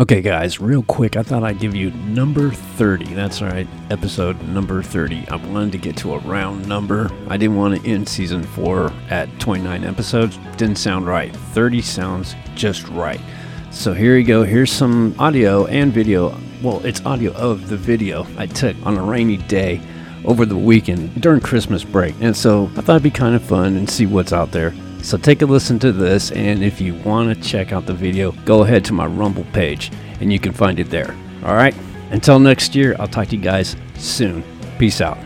Okay, guys, real quick, I thought I'd give you number 30. That's right, episode number 30. I wanted to get to a round number. I didn't want to end season 4 at 29 episodes. Didn't sound right. 30 sounds just right. So here you go. Here's some audio and video. Well, it's audio of the video I took on a rainy day over the weekend during Christmas break. And so I thought it'd be kind of fun and see what's out there. So take a listen to this, and if you want to check out the video, go ahead to my Rumble page, and you can find it there. All right? Until next year, I'll talk to you guys soon. Peace out.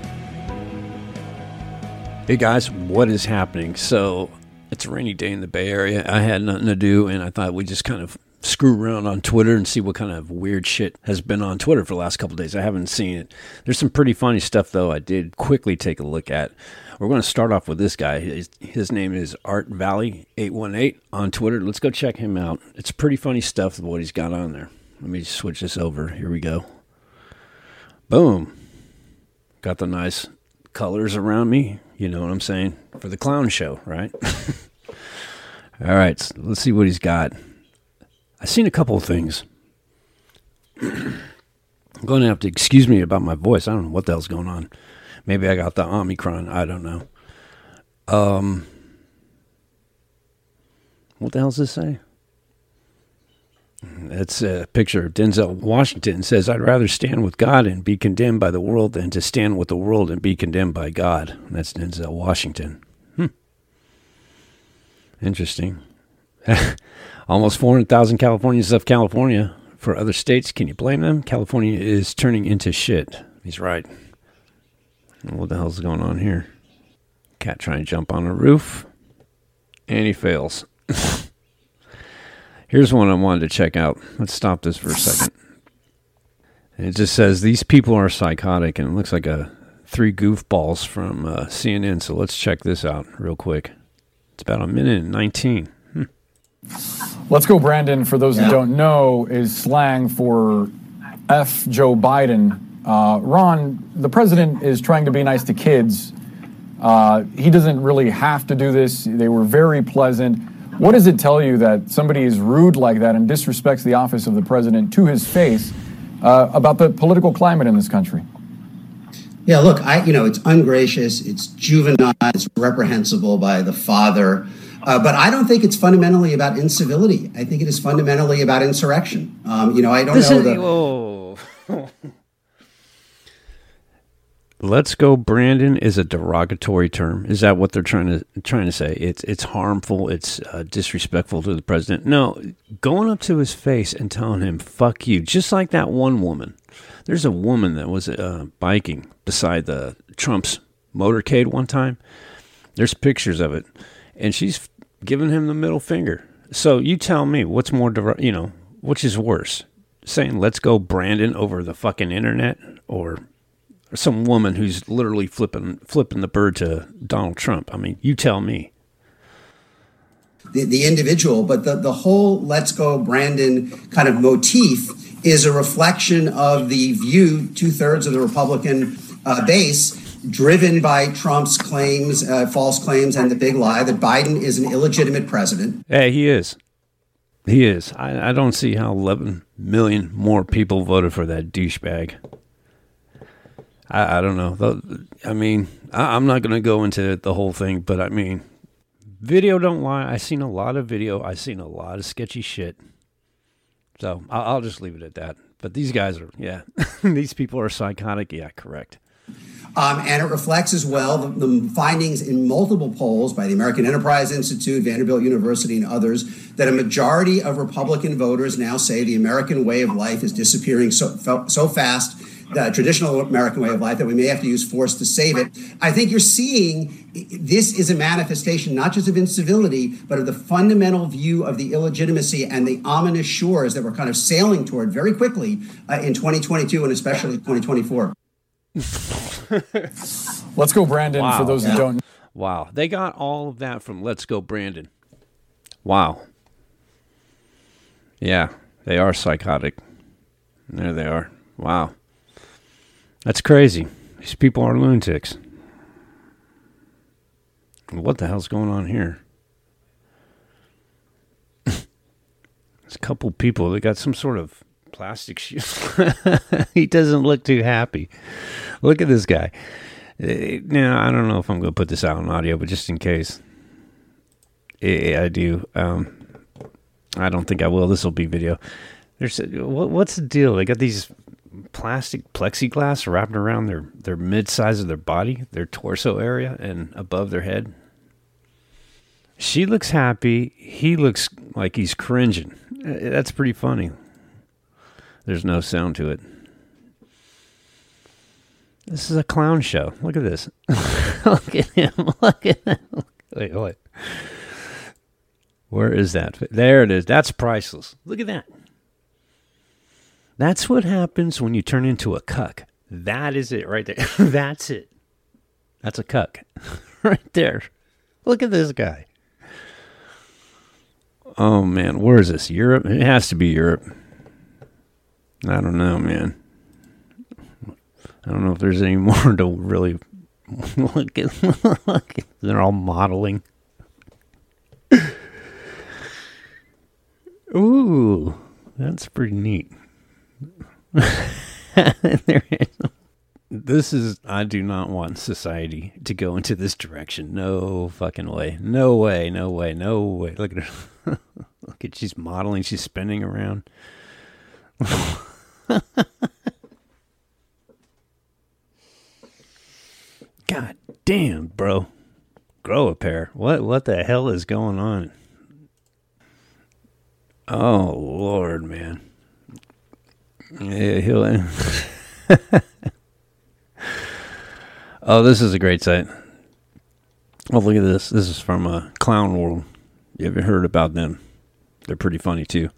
Hey, guys, what is happening? So it's a rainy day in the Bay Area. I had nothing to do, and I thought we'd just kind of screw around on Twitter and see what kind of weird shit has been on Twitter for the last couple of days. I haven't seen it. There's some pretty funny stuff, though, I did quickly take a look at. We're going to start off with this guy. His name is Art Valley 818 on Twitter. Let's go check him out. It's pretty funny stuff, what he's got on there. Let me switch this over. Here we go. Boom. Got the nice colors around me. You know what I'm saying? For the clown show, right? All right. So let's see what he's got. I've seen a couple of things. I'm going to have to excuse me about my voice. I don't know what the hell's going on. Maybe I got the Omicron. I don't know. What the hell does this say? It's a picture of Denzel Washington. It says, I'd rather stand with God and be condemned by the world than to stand with the world and be condemned by God. And that's Denzel Washington. Interesting. Almost 400,000 Californians left California for other states. Can you blame them? California is turning into shit. He's right. What the hell's going on here? Cat trying to jump on a roof. And he fails. Here's one I wanted to check out. Let's stop this for a second. And it just says, these people are psychotic. And it looks like three goofballs from CNN. So let's check this out real quick. It's about a minute and 19. Let's go, Brandon, for those who don't know, is slang for F Joe Biden. Ron, the president is trying to be nice to kids. He doesn't really have to do this. They were very pleasant. What does it tell you that somebody is rude like that and disrespects the office of the president to his face about the political climate in this country? Yeah, look, it's ungracious, it's juvenile, it's reprehensible by the father. But I don't think it's fundamentally about incivility. I think it is fundamentally about insurrection. Let's go, Brandon, is a derogatory term. Is that what they're trying to say? It's harmful. It's disrespectful to the president. No, going up to his face and telling him, fuck you, just like that one woman. There's a woman that was biking beside the Trump's motorcade one time. There's pictures of it. And she's giving him the middle finger. So you tell me what's more, which is worse? Saying, let's go, Brandon, over the fucking internet, or some woman who's literally flipping the bird to Donald Trump. I mean, you tell me. The individual, but the whole let's go, Brandon kind of motif is a reflection of the view 2/3 of the Republican base driven by Trump's claims, false claims, and the big lie that Biden is an illegitimate president. Hey, he is. He is. I don't see how 11 million more people voted for that douchebag. I don't know. I mean, I'm not going to go into the whole thing, but I mean, video don't lie. I've seen a lot of video. I've seen a lot of sketchy shit. So I'll just leave it at that. But these guys are, these people are psychotic. Yeah, correct. And it reflects as well the findings in multiple polls by the American Enterprise Institute, Vanderbilt University, and others that a majority of Republican voters now say the American way of life is disappearing so fast, the traditional American way of life, that we may have to use force to save it. I think you're seeing this is a manifestation not just of incivility, but of the fundamental view of the illegitimacy and the ominous shores that we're kind of sailing toward very quickly in 2022 and especially 2024. Let's go, Brandon. Wow. For those who don't. Wow. They got all of that from Let's Go, Brandon. Wow. Yeah, they are psychotic. There they are. Wow. That's crazy. These people are lunatics. What the hell's going on here? There's a couple people that got some sort of plastic shoes. He doesn't look too happy. Look at this guy. Now, I don't know if I'm going to put this out on audio, but just in case, I do. I don't think I will. This will be video. There's what's the deal? They got these plastic plexiglass wrapped around their midsize of their body, their torso area, and above their head. She looks happy. He looks like he's cringing. That's pretty funny. There's no sound to it. This is a clown show. Look at this. Look at him. Look at him. Wait. Where is that? There it is. That's priceless. Look at that. That's what happens when you turn into a cuck. That is it right there. That's it. That's a cuck right there. Look at this guy. Oh, man. Where is this? Europe? It has to be Europe. I don't know, man. I don't know if there's any more to really look at. They're all modeling. Ooh, that's pretty neat. This is, I do not want society to go into this direction. No fucking way. No way, no way, no way. Look at her. Look at, she's modeling, she's spinning around. God damn, bro. Grow a pair. What the hell is going on? Oh, Lord, man. Yeah, he'll... Oh, this is a great site. Oh, look at this. This is from Clown World. You ever heard about them? They're pretty funny, too.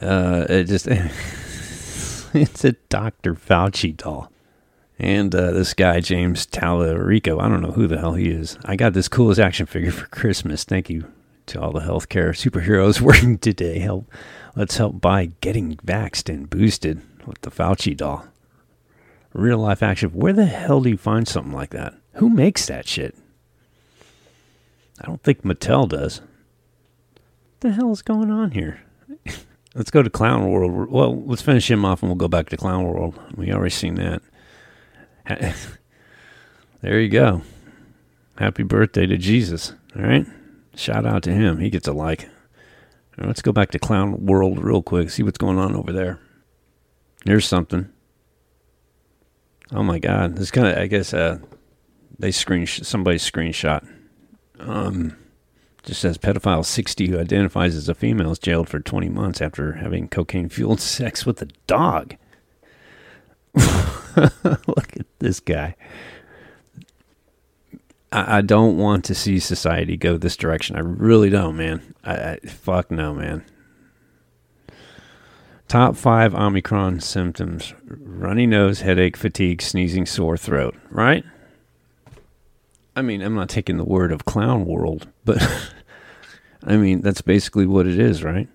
It just... It's a Dr. Fauci doll. And this guy, James Tallarico, I don't know who the hell he is. I got this coolest action figure for Christmas. Thank you to all the healthcare superheroes working today. Let's help by getting vaxxed and boosted with the Fauci doll. Real life action. Where the hell do you find something like that? Who makes that shit? I don't think Mattel does. What the hell is going on here? Let's go to Clown World. Well, let's finish him off and we'll go back to Clown World. We already seen that. There you go. Happy birthday to Jesus. All right. Shout out to him. He gets a like. All right, let's go back to Clown World real quick. See what's going on over there. There's something. Oh my God. This kind of, I guess, they somebody's screenshot. Just says pedophile 60 who identifies as a female is jailed for 20 months after having cocaine-fueled sex with a dog. Look at this guy. I don't want to see society go this direction. I really don't, man. I fuck no, man. Top 5 Omicron symptoms. Runny nose, headache, fatigue, sneezing, sore throat. Right? I mean, I'm not taking the word of Clown World, but I mean, that's basically what it is, right?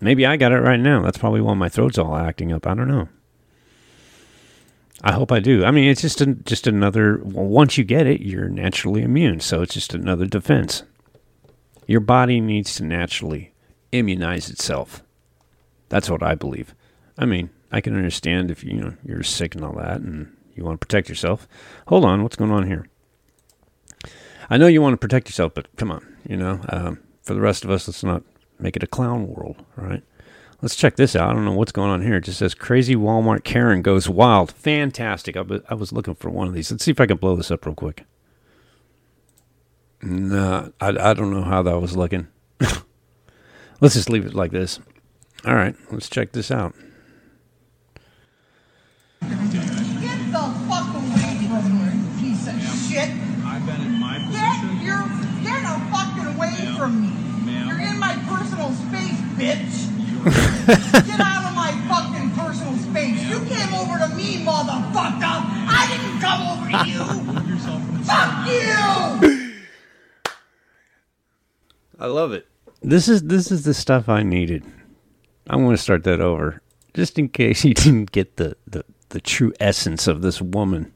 Maybe I got it right now. That's probably why my throat's all acting up. I don't know. I hope I do. I mean, it's just another... Well, once you get it, you're naturally immune, so it's just another defense. Your body needs to naturally immunize itself. That's what I believe. I mean, I can understand if you're sick and all that, and you want to protect yourself. Hold on, what's going on here? I know you want to protect yourself, but come on, for the rest of us, let's not make it a clown world, right? Let's check this out. I don't know what's going on here. It just says, Crazy Walmart Karen Goes Wild. Fantastic. I was looking for one of these. Let's see if I can blow this up real quick. No, I don't know how that was looking. Let's just leave it like this. All right, let's check this out. Get the fuck away from me, piece of shit. I've been in my position. Get no fucking away from me. Ma'am. You're in my personal space, bitch. Get out of my fucking personal space. You came over to me, motherfucker. I didn't come over to you. Fuck you. I love it. This is the stuff I needed. I want to start that over. Just in case you didn't get the true essence of this woman.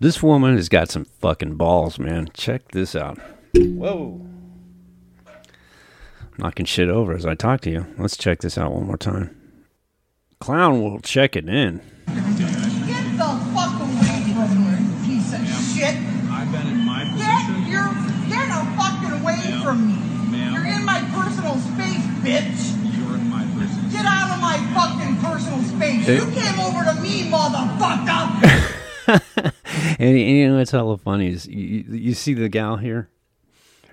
This woman has got some fucking balls, man. Check this out. Whoa. knocking shit over as I talk to you. Let's check this out one more time. Clown World checking in. Get the fuck away from me, piece of shit. I've been in my position. Get the fucking away from me. You're in my personal space, bitch. You're in my personal space. Get out of my fucking personal space. Dude. You came over to me, motherfucker. And you know what's hella funny is you see the gal here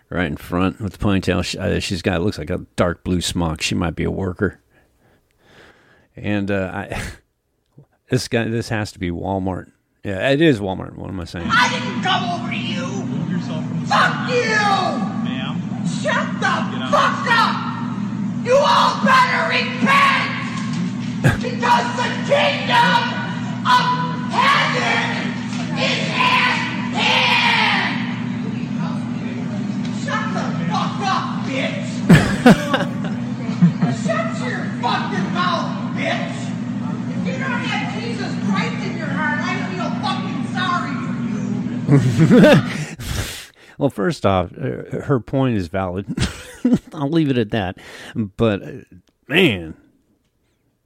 right in front with the ponytail. She's got, it looks like a dark blue smock. She might be a worker. And this has to be Walmart. Yeah, it is Walmart. What am I saying? I didn't come over to you. Move yourself from the fuck you, ma'am. Shut the fuck up. You all better repent because the kingdom of heaven is at hand. Shut the fuck up, bitch. Shut your fucking mouth. If you don't have Jesus Christ in your heart, I feel fucking sorry for you. Well, first off, her point is valid. I'll leave it at that. But, man,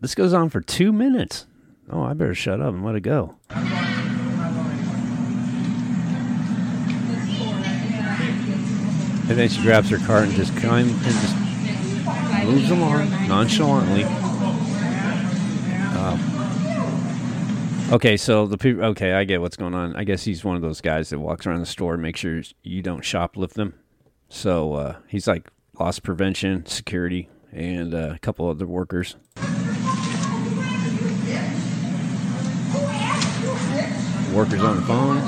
this goes on for 2 minutes. Oh, I better shut up and let it go. And then she grabs her cart and just climbs and just moves along nonchalantly. Okay, so the people... Okay, I get what's going on. I guess he's one of those guys that walks around the store and makes sure you don't shoplift them. So he's like loss prevention, security, and a couple other workers. Workers on the phone.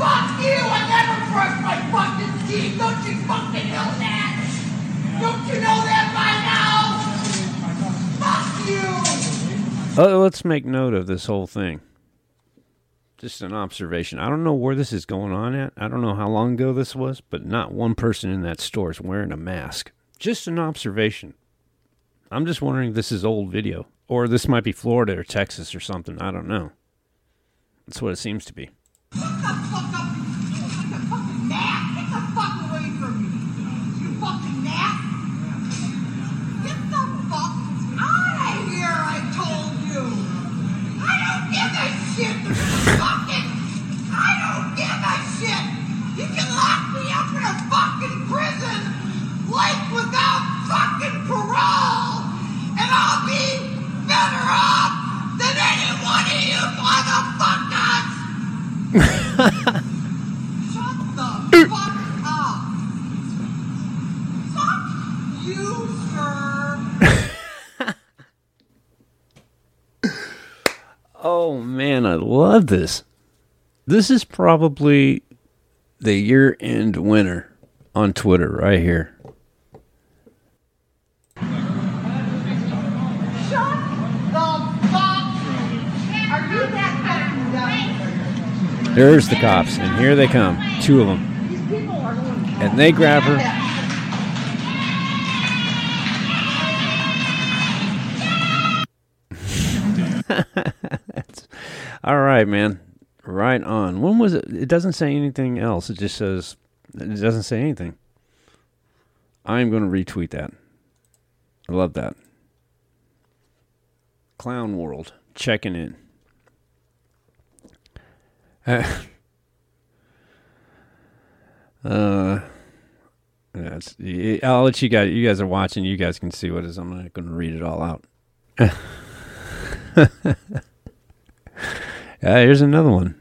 Fuck you! I never brushed my fucking teeth! Don't you fucking know that? Don't you know that by now? Fuck you! Let's make note of this whole thing. Just an observation. I don't know where this is going on at. I don't know how long ago this was, but not one person in that store is wearing a mask. Just an observation. I'm just wondering if this is old video. Or this might be Florida or Texas or something. I don't know. That's what it seems to be. Love this. This is probably the year-end winner on Twitter right here. Shut the fuck. Are you that fucking dumb? There's the cops, and here they come. Two of them. And they grab her. All right, man. Right on. When was it? It doesn't say anything else. It just says, it doesn't say anything. I'm going to retweet that. I love that. Clown World. Checking in. I'll let you guys are watching. You guys can see what it is. I'm not going to read it all out. Here's another one.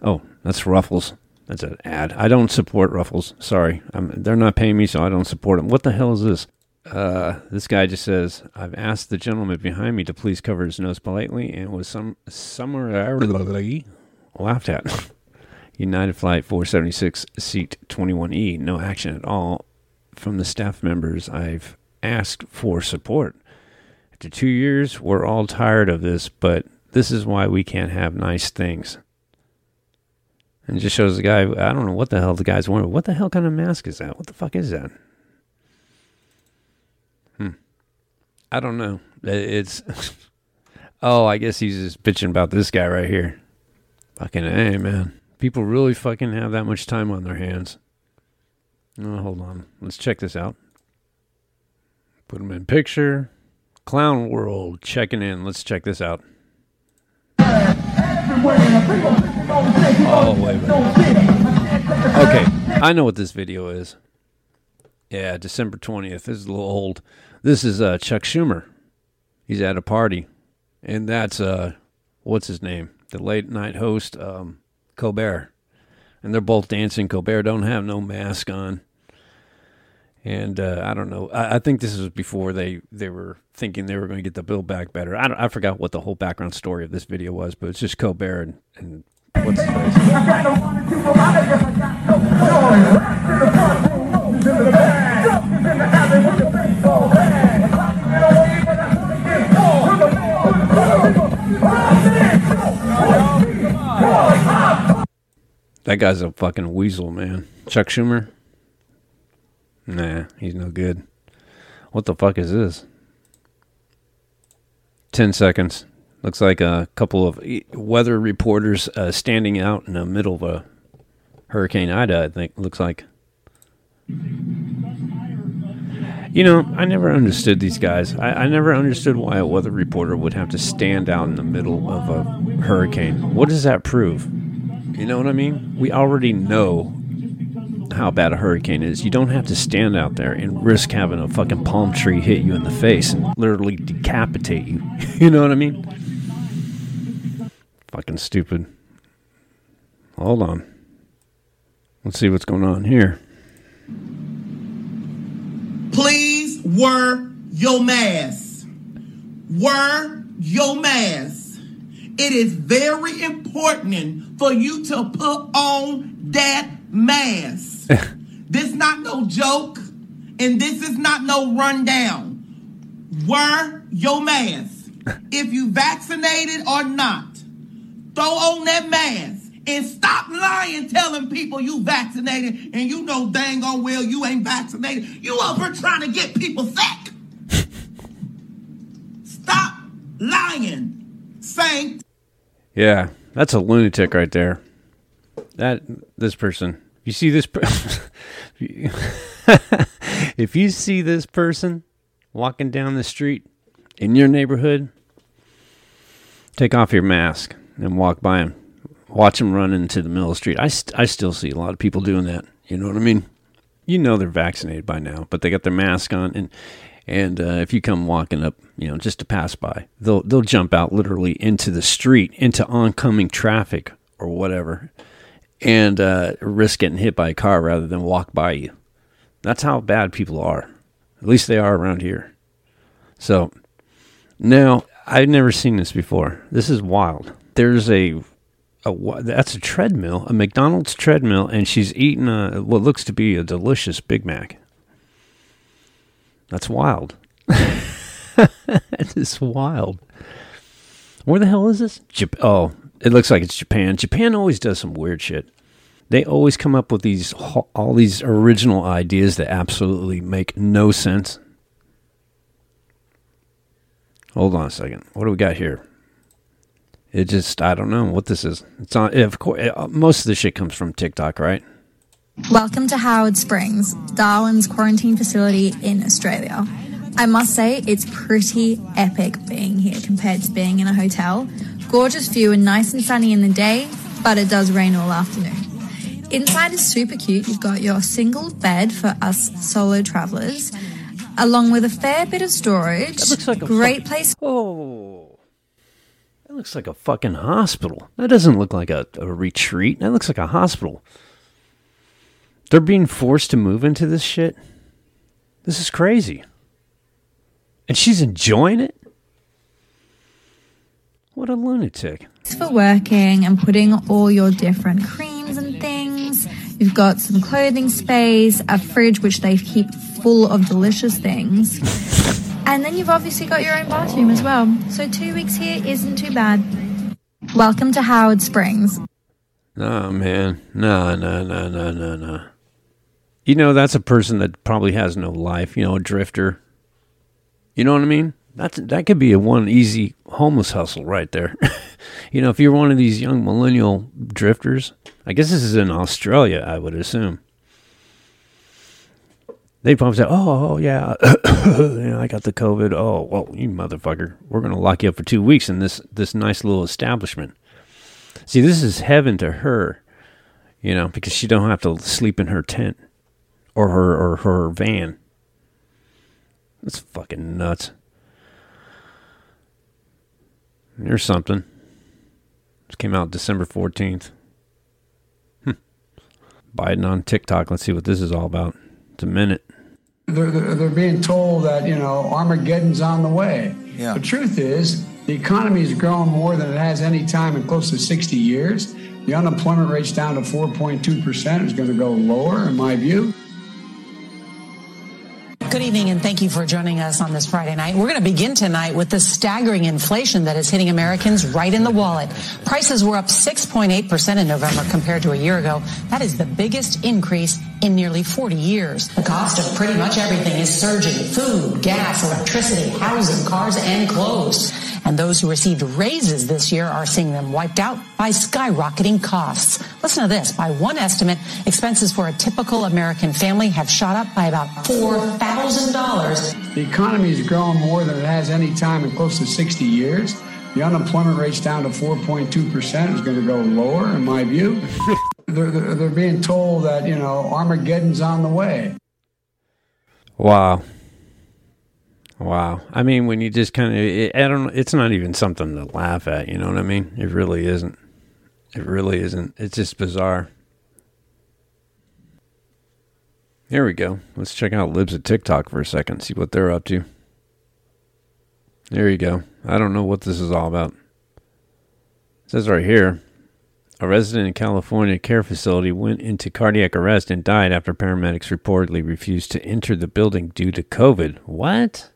Oh, that's Ruffles. That's an ad. I don't support Ruffles. Sorry. They're not paying me, so I don't support them. What the hell is this? This guy just says, I've asked the gentleman behind me to please cover his nose politely and was somewhere laughed at. United Flight 476, seat 21E. No action at all from the staff members. I've asked for support. After 2 years, we're all tired of this, but this is why we can't have nice things. And it just shows the guy, I don't know what the hell the guy's wearing. What the hell kind of mask is that? What the fuck is that? I don't know. It's... Oh, I guess he's just bitching about this guy right here. Fucking A, man. People really fucking have that much time on their hands. Oh, hold on. Let's check this out. Put them in picture. Clown World checking in. Let's check this out. Oh, wait a minute. Okay, I know what this video is. Yeah, December 20th. This is a little old. This is Chuck Schumer. He's at a party. And that's, what's his name? The late night host, Colbert. And they're both dancing. Colbert don't have no mask on. And I don't know. I think this was before they were thinking they were going to get the bill back better. I forgot what the whole background story of this video was, but it's just Colbert and what's his face. That guy's a fucking weasel, man. Chuck Schumer. Nah, he's no good. What the fuck is this? 10 seconds. Looks like a couple of weather reporters standing out in the middle of a Hurricane Ida, I think. Looks like. You know, I never understood these guys. I never understood why a weather reporter would have to stand out in the middle of a hurricane. What does that prove? You know what I mean? We already know how bad a hurricane is. You don't have to stand out there and risk having a fucking palm tree hit you in the face and literally decapitate you. You know what I mean? Fucking stupid. Hold on. Let's see what's going on here. Please wear your mask. Wear your mask. It is very important for you to put on that mask. This not no joke, and this is not no rundown. Wear your mask. If you vaccinated or not, throw on that mask and stop lying, telling people you vaccinated, and you know dang on well you ain't vaccinated. You over trying to get people sick. Stop lying, Saint. Yeah, that's a lunatic right there. This person. You see this if you see this person walking down the street in your neighborhood, take off your mask and walk by him. Watch him run into the middle of the street. I still see a lot of people doing that. You know what I mean? You know they're vaccinated by now, but they got their mask on. And if you come walking up, you know, just to pass by, they'll jump out literally into the street, into oncoming traffic or whatever, and risk getting hit by a car rather than walk by you. That's how bad people are. At least they are around here. So, now, I've never seen this before. This is wild. There's that's a treadmill, a McDonald's treadmill, and she's eating what looks to be a delicious Big Mac. That's wild. That is wild. Where the hell is this? It looks like it's Japan. Japan always does some weird shit. They always come up with all these original ideas that absolutely make no sense. Hold on a second. What do we got here? It just, I don't know what this is. It's on. Of course, most of the shit comes from TikTok, right? Welcome to Howard Springs, Darwin's quarantine facility in Australia. I must say, it's pretty epic being here compared to being in a hotel. Gorgeous view and nice and sunny in the day, but it does rain all afternoon. Inside is super cute. You've got your single bed for us solo travelers, along with a fair bit of storage. That looks like a great place. Oh, that looks like a fucking hospital. That doesn't look like a retreat. That looks like a hospital. They're being forced to move into this shit. This is crazy. And she's enjoying it? What a lunatic. For working and putting all your different creams and things. You've got some clothing space, a fridge which they keep full of delicious things. And then you've obviously got your own bathroom as well. So 2 weeks here isn't too bad. Welcome to Howard Springs. Oh, man. No. You know, that's a person that probably has no life. You know, a drifter. You know what I mean? That could be one easy homeless hustle right there. You know, if you're one of these young millennial drifters, I guess this is in Australia, I would assume. They probably say, oh, yeah, you know, I got the COVID. Oh, well, you motherfucker, we're going to lock you up for 2 weeks in this nice little establishment. See, this is heaven to her, you know, because she don't have to sleep in her tent or her van. That's fucking nuts. There's something. This came out December 14th. Biden on TikTok. Let's see what this is all about. It's a minute. They're being told that, you know, Armageddon's on the way. Yeah. The truth is, the economy has grown more than it has any time in close to 60 years. The unemployment rate's down to 4.2%. It's going to go lower, in my view. Good evening, and thank you for joining us on this Friday night. We're going to begin tonight with the staggering inflation that is hitting Americans right in the wallet. Prices were up 6.8% in November compared to a year ago. That is the biggest increase in nearly 40 years. The cost of pretty much everything is surging. Food, gas, electricity, housing, cars, and clothes. And those who received raises this year are seeing them wiped out by skyrocketing costs. Listen to this. By one estimate, expenses for a typical American family have shot up by about $4,000. The economy has grown more than it has any time in close to 60 years. The unemployment rate's down to 4.2%. It's going to go lower, in my view. They're being told that, you know, Armageddon's on the way. Wow. Wow. I mean, when you just kind of, I don't, it's not even something to laugh at, you know what I mean? It really isn't. It really isn't. It's just bizarre. Here we go. Let's check out Libs of TikTok for a second, see what they're up to. There you go. I don't know what this is all about. It says right here, a resident in California care facility went into cardiac arrest and died after paramedics reportedly refused to enter the building due to COVID. What?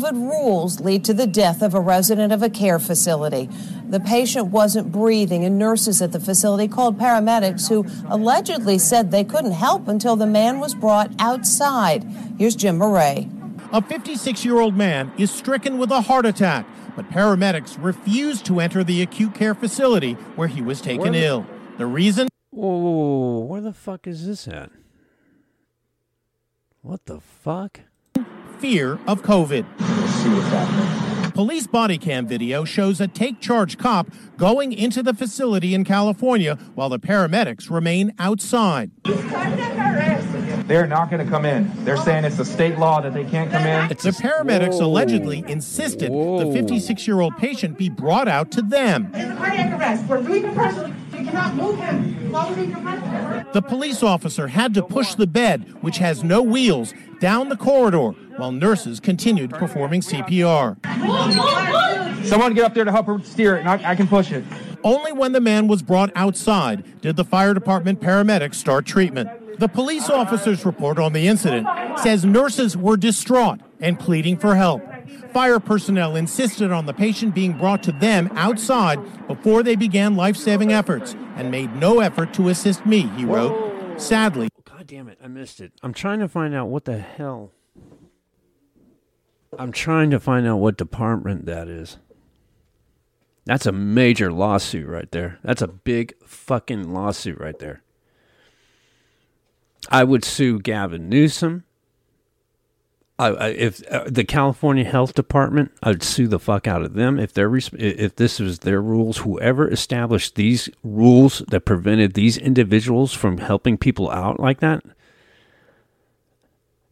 COVID rules lead to the death of a resident of a care facility. The patient wasn't breathing, and nurses at the facility called paramedics who allegedly said they couldn't help until the man was brought outside. Here's Jim Murray. A 56-year-old man is stricken with a heart attack, but paramedics refused to enter the acute care facility where he was taken ill. The reason? Whoa, where the fuck is this at? What the fuck? Fear of COVID. Police body cam video shows a take charge cop going into the facility in California while the paramedics remain outside. They're not going to come in. They're saying it's a state law that they can't come in. The paramedics allegedly insisted the 56-year-old patient be brought out to them. He's in cardiac arrest. We're doing compression. You cannot move him. While we're doing compression. The police officer had to push the bed, which has no wheels, down the corridor while nurses continued performing CPR. Someone get up there to help her steer it, and I can push it. Only when the man was brought outside did the fire department paramedics start treatment. The police officer's report on the incident says nurses were distraught and pleading for help. Fire personnel insisted on the patient being brought to them outside before they began life-saving efforts and made no effort to assist me, he wrote. Sadly... God damn it, I missed it. I'm trying to find out what the hell... I'm trying to find out what department that is. That's a major lawsuit right there. That's a big fucking lawsuit right there. I would sue Gavin Newsom. If the California Health Department, I'd sue the fuck out of them. If this was their rules, whoever established these rules that prevented these individuals from helping people out like that,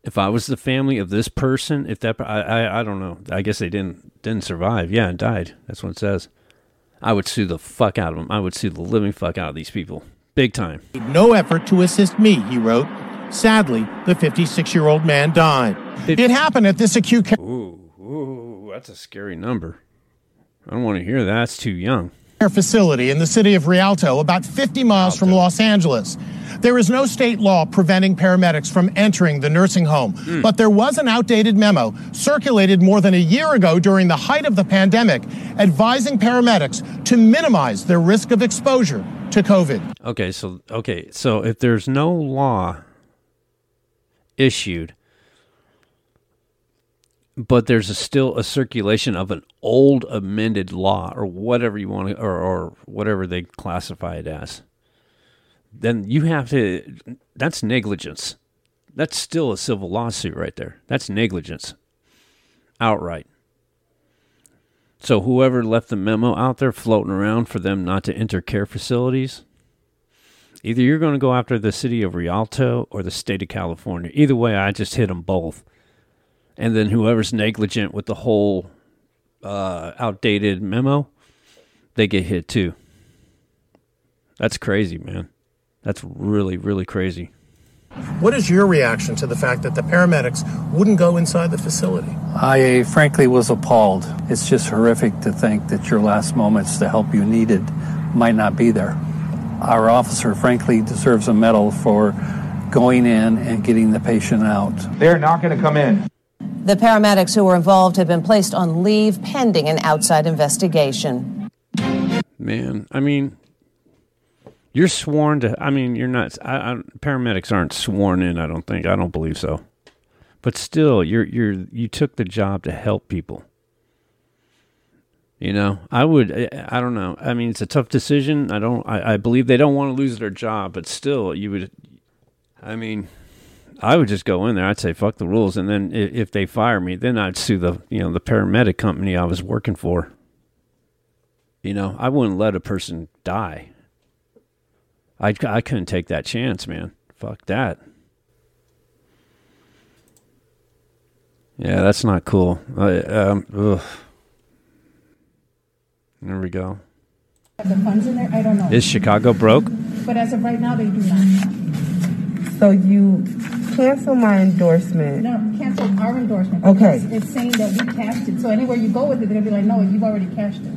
if I was the family of this person, if that, I don't know. I guess they didn't survive. Yeah, and died. That's what it says. I would sue the fuck out of them. I would sue the living fuck out of these people. Big time. No effort to assist me, he wrote. Sadly, the 56-year-old man died. It happened at this acute care. Ooh, that's a scary number. I don't want to hear that. That's too young. Facility in the city of Rialto, about 50 miles from Los Angeles. There is no state law preventing paramedics from entering the nursing home, but there was an outdated memo circulated more than a year ago during the height of the pandemic advising paramedics to minimize their risk of exposure to COVID. Okay, so if there's no law issued, but there's still a circulation of an old amended law or whatever you want to, or whatever they classify it as, then you have to, that's negligence. That's still a civil lawsuit right there. That's negligence outright. So whoever left the memo out there floating around for them not to enter care facilities, either you're going to go after the city of Rialto or the state of California. Either way, I just hit them both. And then whoever's negligent with the whole outdated memo, they get hit too. That's crazy, man. That's really, really crazy. What is your reaction to the fact that the paramedics wouldn't go inside the facility? I frankly was appalled. It's just horrific to think that your last moments, the help you needed, might not be there. Our officer frankly deserves a medal for going in and getting the patient out. They're not going to come in. The paramedics who were involved have been placed on leave pending an outside investigation. Man, I mean, you're sworn to, I mean, you're not, paramedics aren't sworn in, I don't think. I don't believe so. But still, you took the job to help people. You know, I don't know. I mean, it's a tough decision. I believe they don't want to lose their job, but still, I would just go in there. I'd say, fuck the rules. And then if they fire me, then I'd sue the paramedic company I was working for. You know, I wouldn't let a person die. I couldn't take that chance, man. Fuck that. Yeah, that's not cool. Ugh. There we go. Have the funds in there? I don't know. Is Chicago broke? But as of right now, they do not. So you cancel my endorsement. No, cancel our endorsement. Okay. It's saying that we cashed it. So anywhere you go with it, they're going to be like, no, you've already cashed it.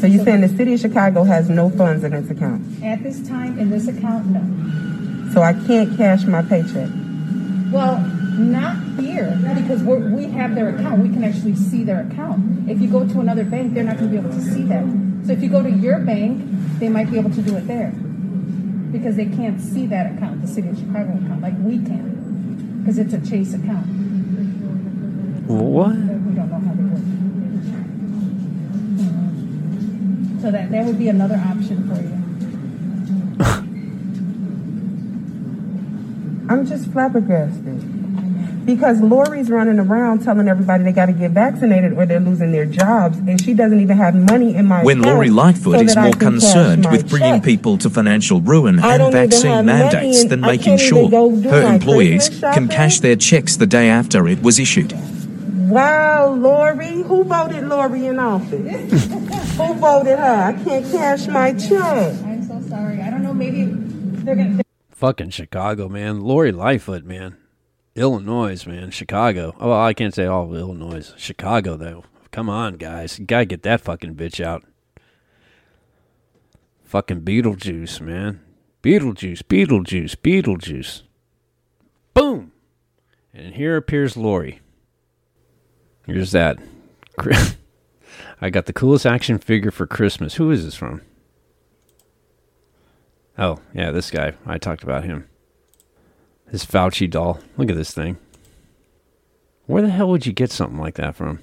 So you're saying the city of Chicago has no funds in its account? At this time, in this account, no. So I can't cash my paycheck? Well, not here, because we have their account. We can actually see their account. If you go to another bank, they're not going to be able to see that. So if you go to your bank, they might be able to do it there, because they can't see that account, the city of Chicago account, like we can, because it's a Chase account. What? We don't know how they work. So that would be another option for you. I'm just flabbergasted because Lori's running around telling everybody they got to get vaccinated or they're losing their jobs, and she doesn't even have money in my account. When Lori Lightfoot is more concerned with bringing people to financial ruin and vaccine mandates than making sure her employees can cash their checks the day after it was issued. Wow, Lori. Who voted Lori in office? Who voted her? I can't cash my check. I'm so sorry. I don't know. Maybe they're going to... Fucking Chicago, man. Lori Lightfoot, man. Illinois, man. Chicago. Oh, I can't say all of Illinois. Chicago, though. Come on, guys. You gotta get that fucking bitch out. Fucking Beetlejuice, man. Beetlejuice, Beetlejuice, Beetlejuice. Boom! And here appears Lori. Here's that. I got the coolest action figure for Christmas. Who is this from? Oh, yeah, this guy. I talked about him. This Fauci doll. Look at this thing. Where the hell would you get something like that from?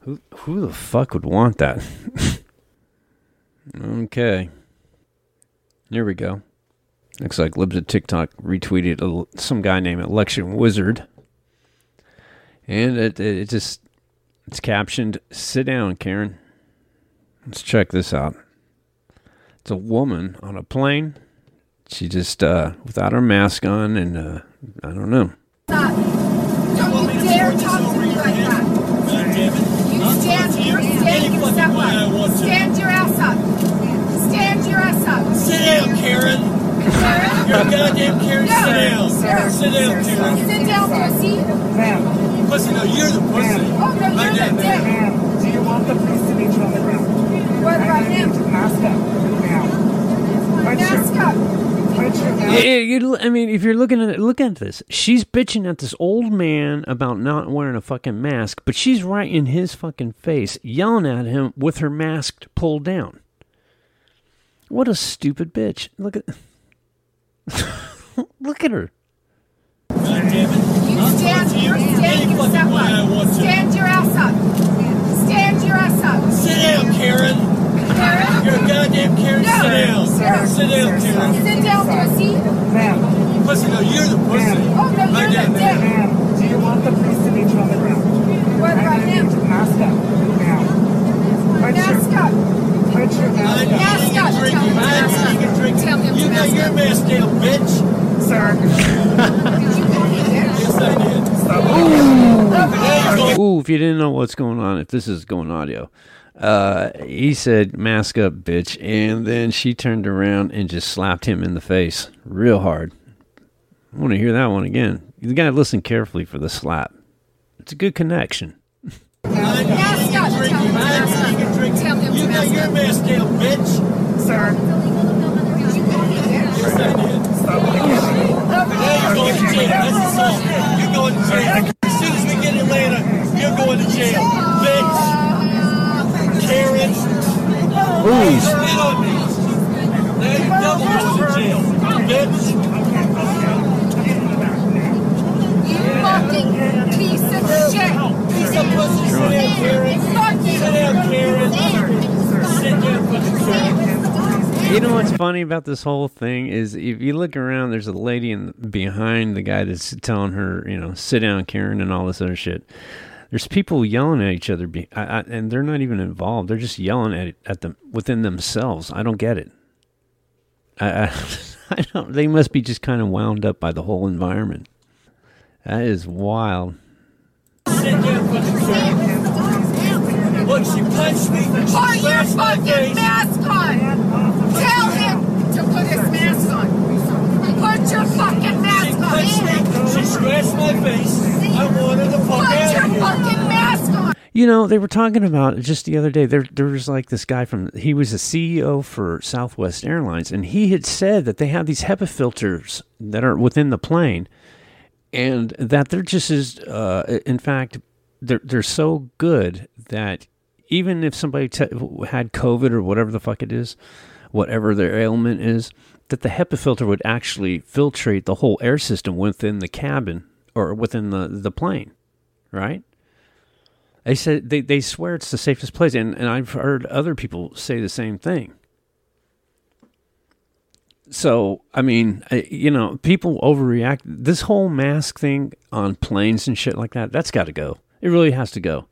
Who the fuck would want that? Okay. Here we go. Looks like Libs of TikTok retweeted some guy named Election Wizard. And it's captioned, "Sit down, Karen." Let's check this out. It's a woman on a plane. She just, without her mask on, and I don't know. Stop. Don't you dare talk to me like that. Stand your ass up. Stand your ass up. Sit down, Karen. Karen? You're a goddamn Karen. No. Sit down. Sir. Sit down, sir. Karen. Sit down, pussy. Ma'am. Pussy, no, you're the pussy. Oh, no, you're the dick. Ma'am, do you want the police to meet you on the ground? What about him? Mask up. I mean, if you're looking at this, she's bitching at this old man about not wearing a fucking mask, but she's right in his fucking face, yelling at him with her mask pulled down. What a stupid bitch! Look at her. Stand here. Stand yourself up. Stand your ass up. Stand your ass up. Sit down, Karen. Karen? You're a goddamn Karen. No. Sit down. Sarah. Sit down, Karen. Sit down, pussy. Pussy, no, you're the pussy. Oh, no, you're the dick. Do you want the police to meet you on the ground? What about him? Mask up. Now. Mask up. Put your mask up. Tell him you got your mask down, bitch. Sir. Did you call me bitch? Yes, I did. Stop. Ooh, if you didn't know what's going on, if this is going audio, he said, mask up, bitch. And then she turned around and just slapped him in the face real hard. I want to hear that one again. You got to listen carefully for the slap. It's a good connection. Mask up. Tell him you got your mask down, bitch. Sir. Did you call me bitch? Yes, I did. Stop. Now you're going to jail. That's assault. You're going to jail. As soon as we get in Atlanta, you're going to jail. Bitch. Karen. You spit on me. Now you're double going to jail. Bitch. You fucking piece of shit. Sit down, Karen. You know what's funny about this whole thing is if you look around, there's a lady behind the guy that's telling her, you know, sit down, Karen, and all this other shit. There's people yelling at each other, and they're not even involved. They're just yelling at them within themselves. I don't get it. I don't. They must be just kind of wound up by the whole environment. That is wild. Sit down, fucking Karen. Look, she punched me. Put your fucking mask on. Tell him to put his mask on. Put your fucking mask on. She punched me. She scratched my face. I wanted to fuck out of here. Put your fucking mask on. You know, they were talking about just the other day. There was like this guy he was a CEO for Southwest Airlines, and he had said that they have these HEPA filters that are within the plane. And that they're just as, in fact, they're so good that even if somebody had COVID or whatever the fuck it is, whatever their ailment is, that the HEPA filter would actually filtrate the whole air system within the cabin or within the plane, right? They said they swear it's the safest place, and I've heard other people say the same thing. So, I mean, you know, people overreact. This whole mask thing on planes and shit like that, that's got to go. It really has to go.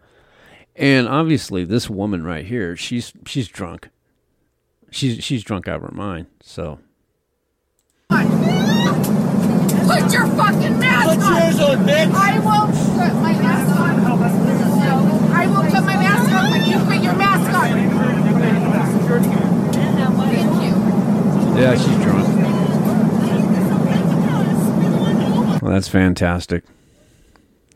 And obviously, this woman right here, she's drunk. She's drunk out of her mind, so. Put your fucking mask on! Put yours on, bitch! I won't put my mask on. I will put my mask on when you put your mask on. Thank you. Yeah, she's drunk. Well, that's fantastic.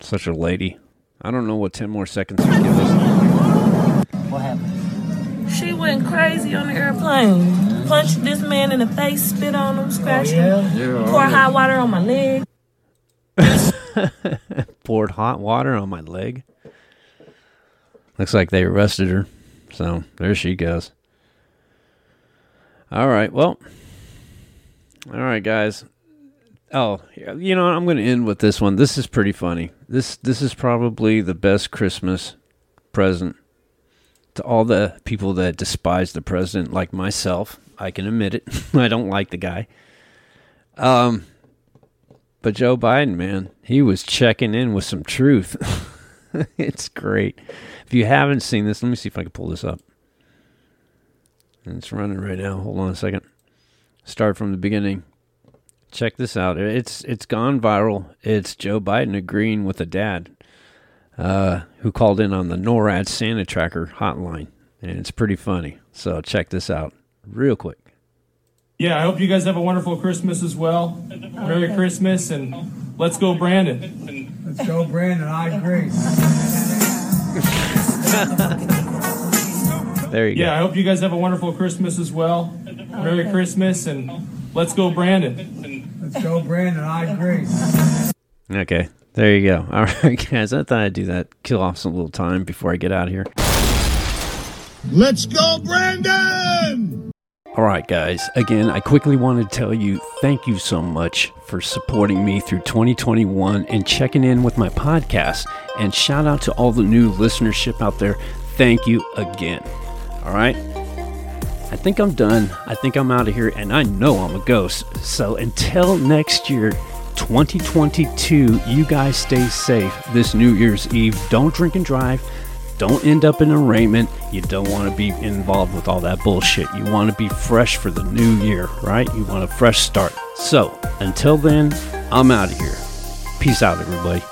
Such a lady. I don't know what 10 more seconds would give us. What happened? She went crazy on the airplane. Punched this man in the face, spit on him, scratched him, poured hot water on my leg. Poured hot water on my leg? Looks like they arrested her. So, there she goes. All right, guys. Oh, you know, I'm going to end with this one. This is pretty funny. This is probably the best Christmas present to all the people that despise the president, like myself. I can admit it. I don't like the guy. But Joe Biden, man, he was checking in with some truth. It's great. If you haven't seen this, let me see if I can pull this up. It's running right now. Hold on a second. Start from the beginning. Check this out. It's gone viral. It's Joe Biden agreeing with a dad who called in on the NORAD Santa Tracker hotline. And it's pretty funny. So check this out real quick. Yeah, I hope you guys have a wonderful Christmas as well. Merry Christmas, and let's go, Brandon. Let's go, Brandon. I agree. There you go. Yeah, I hope you guys have a wonderful Christmas as well. Merry Christmas, and let's go, Brandon. Let's go, Brandon. I agree. Okay, there you go. All right, guys, I thought I'd do that. Kill off some little time before I get out of here. Let's go, Brandon! All right, guys. Again, I quickly want to tell you thank you so much for supporting me through 2021 and checking in with my podcast. And shout out to all the new listenership out there. Thank you again. All right. I think I'm done. I think I'm out of here, and I know I'm a ghost. So until next year, 2022, you guys stay safe this New Year's Eve. Don't drink and drive. Don't end up in an arraignment. You don't want to be involved with all that bullshit. You want to be fresh for the new year, right? You want a fresh start. So until then, I'm out of here. Peace out, everybody.